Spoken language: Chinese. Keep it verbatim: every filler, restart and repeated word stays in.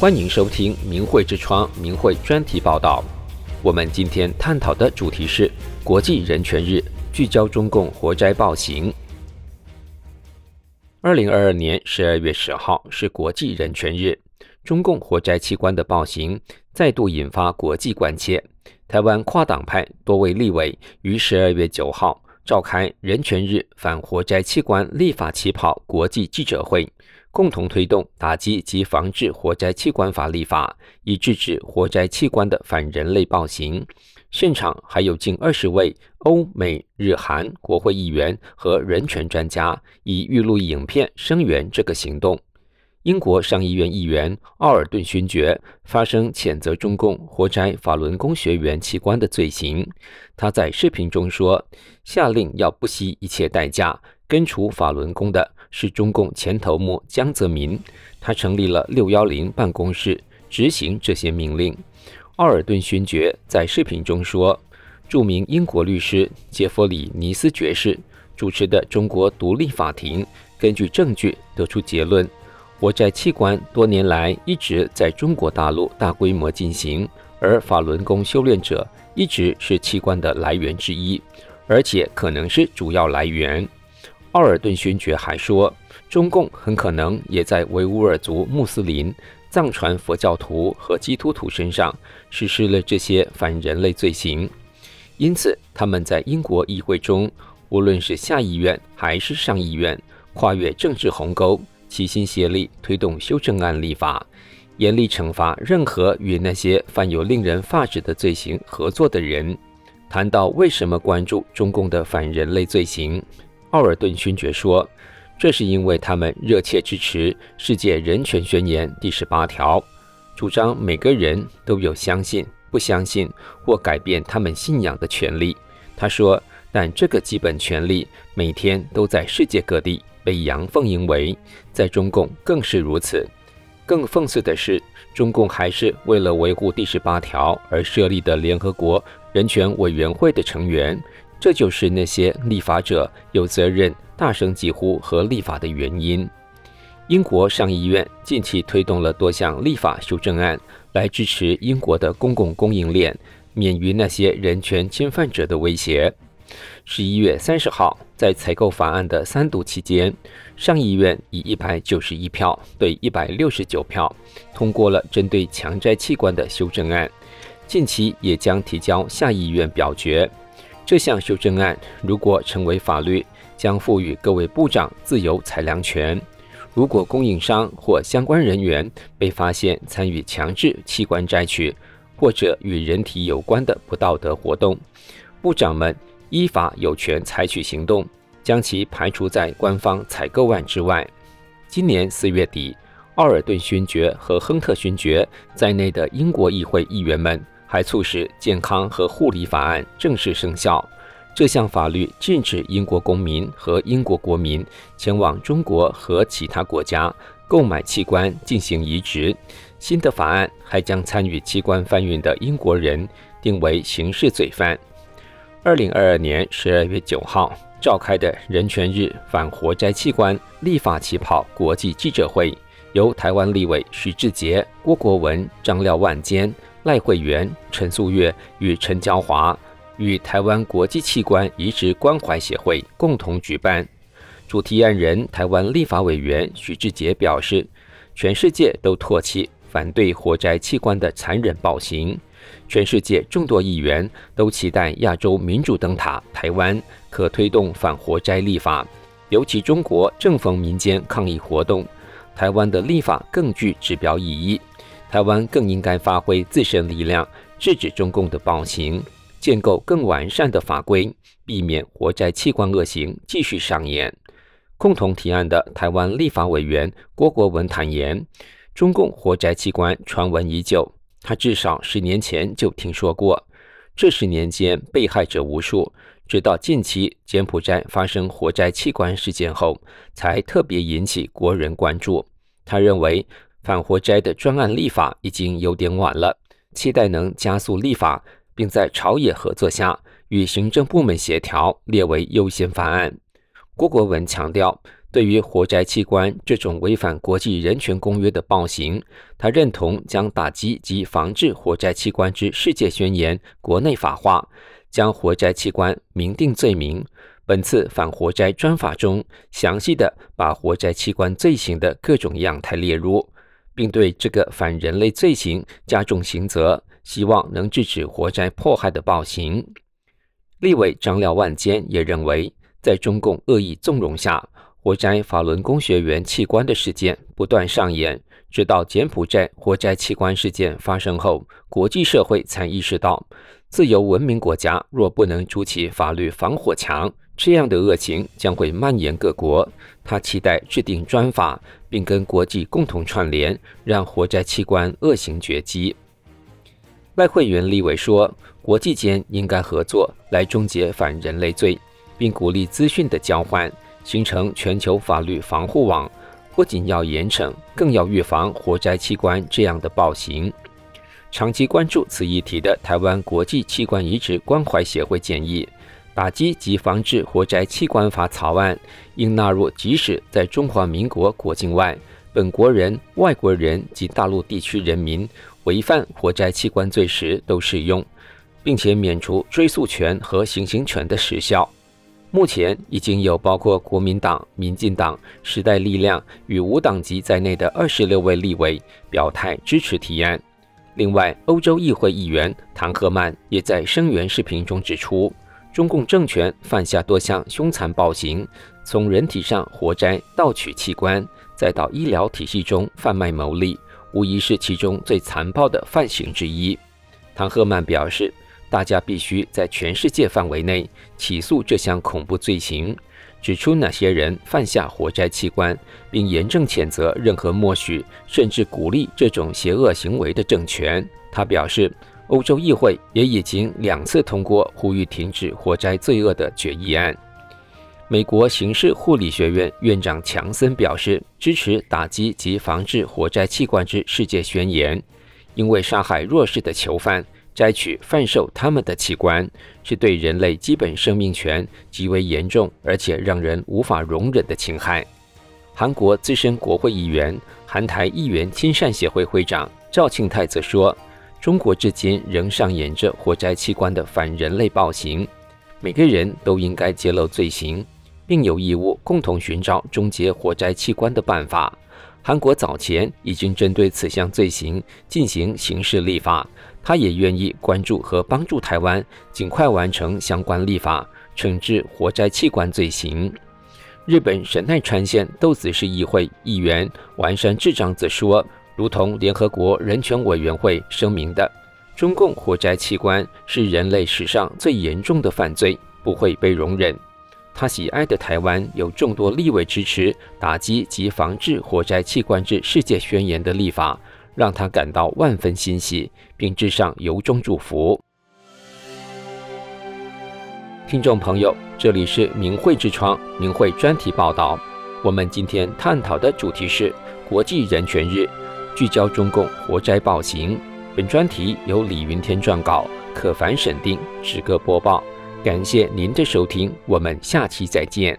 欢迎收听明慧之窗明慧专题报道。我们今天探讨的主题是国际人权日，聚焦中共活摘暴行。二零二二年十二月十号是国际人权日，中共活摘器官的暴行再度引发国际关切。台湾跨党派多位立委于十二月九号召开人权日反活摘器官立法起跑国际记者会，共同推动打击及防治活摘器官法立法，以制止活摘器官的反人类暴行。现场还有近二十位欧美日韩国会议员和人权专家，以预录影片声援这个行动。英国上议院议员奥尔顿勋爵发声谴责中共活摘法轮功学员器官的罪行。他在视频中说，下令要不惜一切代价根除法轮功的是中共前头目江泽民，他成立了六一零办公室执行这些命令。奥尔顿勋爵在视频中说，著名英国律师杰弗里尼斯爵士主持的中国独立法庭根据证据得出结论，活摘器官多年来一直在中国大陆大规模进行，而法轮功修炼者一直是器官的来源之一，而且可能是主要来源。奥尔顿勋爵还说，中共很可能也在维吾尔族穆斯林、藏传佛教徒和基督徒身上实施了这些反人类罪行，因此他们在英国议会中，无论是下议院还是上议院，跨越政治鸿沟，齐心协力推动修正案立法，严厉惩罚任何与那些犯有令人发指的罪行合作的人。谈到为什么关注中共的反人类罪行，奥尔顿勋爵说，这是因为他们热切支持《世界人权宣言》第十八条，主张每个人都有相信、不相信或改变他们信仰的权利。他说，但这个基本权利每天都在世界各地被阳奉阴违，在中共更是如此。更讽刺的是，中共还是为了维护第十八条而设立的联合国人权委员会的成员，这就是那些立法者有责任大声疾呼和立法的原因。英国上议院近期推动了多项立法修正案，来支持英国的公共供应链免于那些人权侵犯者的威胁。十一月三十号，在采购法案的三读期间，上议院以一百九十一票对一百六十九票通过了针对强摘器官的修正案，近期也将提交下议院表决。这项修正案如果成为法律，将赋予各位部长自由裁量权，如果供应商或相关人员被发现参与强制器官摘取或者与人体有关的不道德活动，部长们依法有权采取行动，将其排除在官方采购案之外。今年四月底，奥尔顿勋爵和亨特勋爵在内的英国议会议员们还促使健康和护理法案正式生效。这项法律禁止英国公民和英国国民前往中国和其他国家购买器官进行移植。新的法案还将参与器官贩运的英国人定为刑事罪犯。二零二二年十二月九号召开的人权日反活摘器官立法起跑国际记者会，由台湾立委许志杰、郭国文、张廖万坚、赖惠媛、陈素月与陈娇华与台湾国际器官移植关怀协会共同举办。主提案人台湾立法委员许志杰表示，全世界都唾弃反对活摘器官的残忍暴行，全世界众多议员都期待亚洲民主灯塔台湾可推动反活摘立法，尤其中国正逢民间抗议活动，台湾的立法更具指标意义，台湾更应该发挥自身力量，制止中共的暴行，建构更完善的法规，避免活摘器官恶行继续上演。共同提案的台湾立法委员郭国文坦言，中共活摘器官传闻已久，他至少十年前就听说过，这十年间被害者无数，直到近期柬埔寨发生活摘器官事件后，才特别引起国人关注。他认为反活摘的专案立法已经有点晚了，期待能加速立法，并在朝野合作下与行政部门协调列为优先法案。郭国文强调，对于活摘器官这种违反国际人权公约的暴行，他认同将打击及防治活摘器官之世界宣言国内法化，将活摘器官明定罪名。本次反活摘专法中，详细的把活摘器官罪行的各种样态列入，并对这个反人类罪行加重刑责，希望能制止活摘迫害的暴行。立委张廖万坚也认为，在中共恶意纵容下，活摘法轮功学员器官的事件不断上演，直到柬埔寨活摘器官事件发生后，国际社会才意识到，自由文明国家若不能筑起法律防火墙，这样的恶行将会蔓延各国。他期待制定专法，并跟国际共同串联，让活摘器官恶行绝迹。赖慧媛立委说，国际间应该合作来终结反人类罪，并鼓励资讯的交换，形成全球法律防护网，不仅要严惩，更要预防活摘器官这样的暴行。长期关注此议题的台湾国际器官移植关怀协会建议，打击及防治活摘器官法草案应纳入即使在中华民国国境外，本国人、外国人及大陆地区人民违犯活摘器官罪时都适用，并且免除追诉权和行刑权的时效。目前已经有包括国民党、民进党、时代力量与无党籍在内的二十六位立委表态支持提案。另外，欧洲议会议员唐赫曼也在声援视频中指出，中共政权犯下多项凶残暴行，从人体上活摘盗取器官，再到医疗体系中贩卖牟利，无疑是其中最残暴的犯行之一。唐赫曼表示，大家必须在全世界范围内起诉这项恐怖罪行，指出哪些人犯下活摘器官，并严正谴责任何默许甚至鼓励这种邪恶行为的政权。他表示，欧洲议会也已经两次通过呼吁停止活摘罪恶的决议案。美国刑事护理学院院长强森表示，支持打击及防治活摘器官之世界宣言，因为杀害弱势的囚犯，摘取贩售他们的器官，是对人类基本生命权极为严重而且让人无法容忍的侵害。韩国资深国会议员、韩台议员亲善协会会长赵庆泰则说，中国至今仍上演着活摘器官的反人类暴行，每个人都应该揭露罪行，并有义务共同寻找终结活摘器官的办法。韩国早前已经针对此项罪行进行刑事立法，他也愿意关注和帮助台湾尽快完成相关立法，惩治活摘器官罪行。日本神奈川县豆子市议会议员丸山智章则说，如同联合国人权委员会声明的，中共活摘器官是人类史上最严重的犯罪，不会被容忍。他喜爱的台湾有众多立委支持打击及防治活摘器官之世界宣言的立法，让他感到万分欣喜，并致上由衷祝福。听众朋友，这里是明慧之窗明慧专题报道，我们今天探讨的主题是国际人权日，聚焦中共活摘暴行。本专题由李云天撰稿，可凡审定，史歌播报。感谢您的收听，我们下期再见。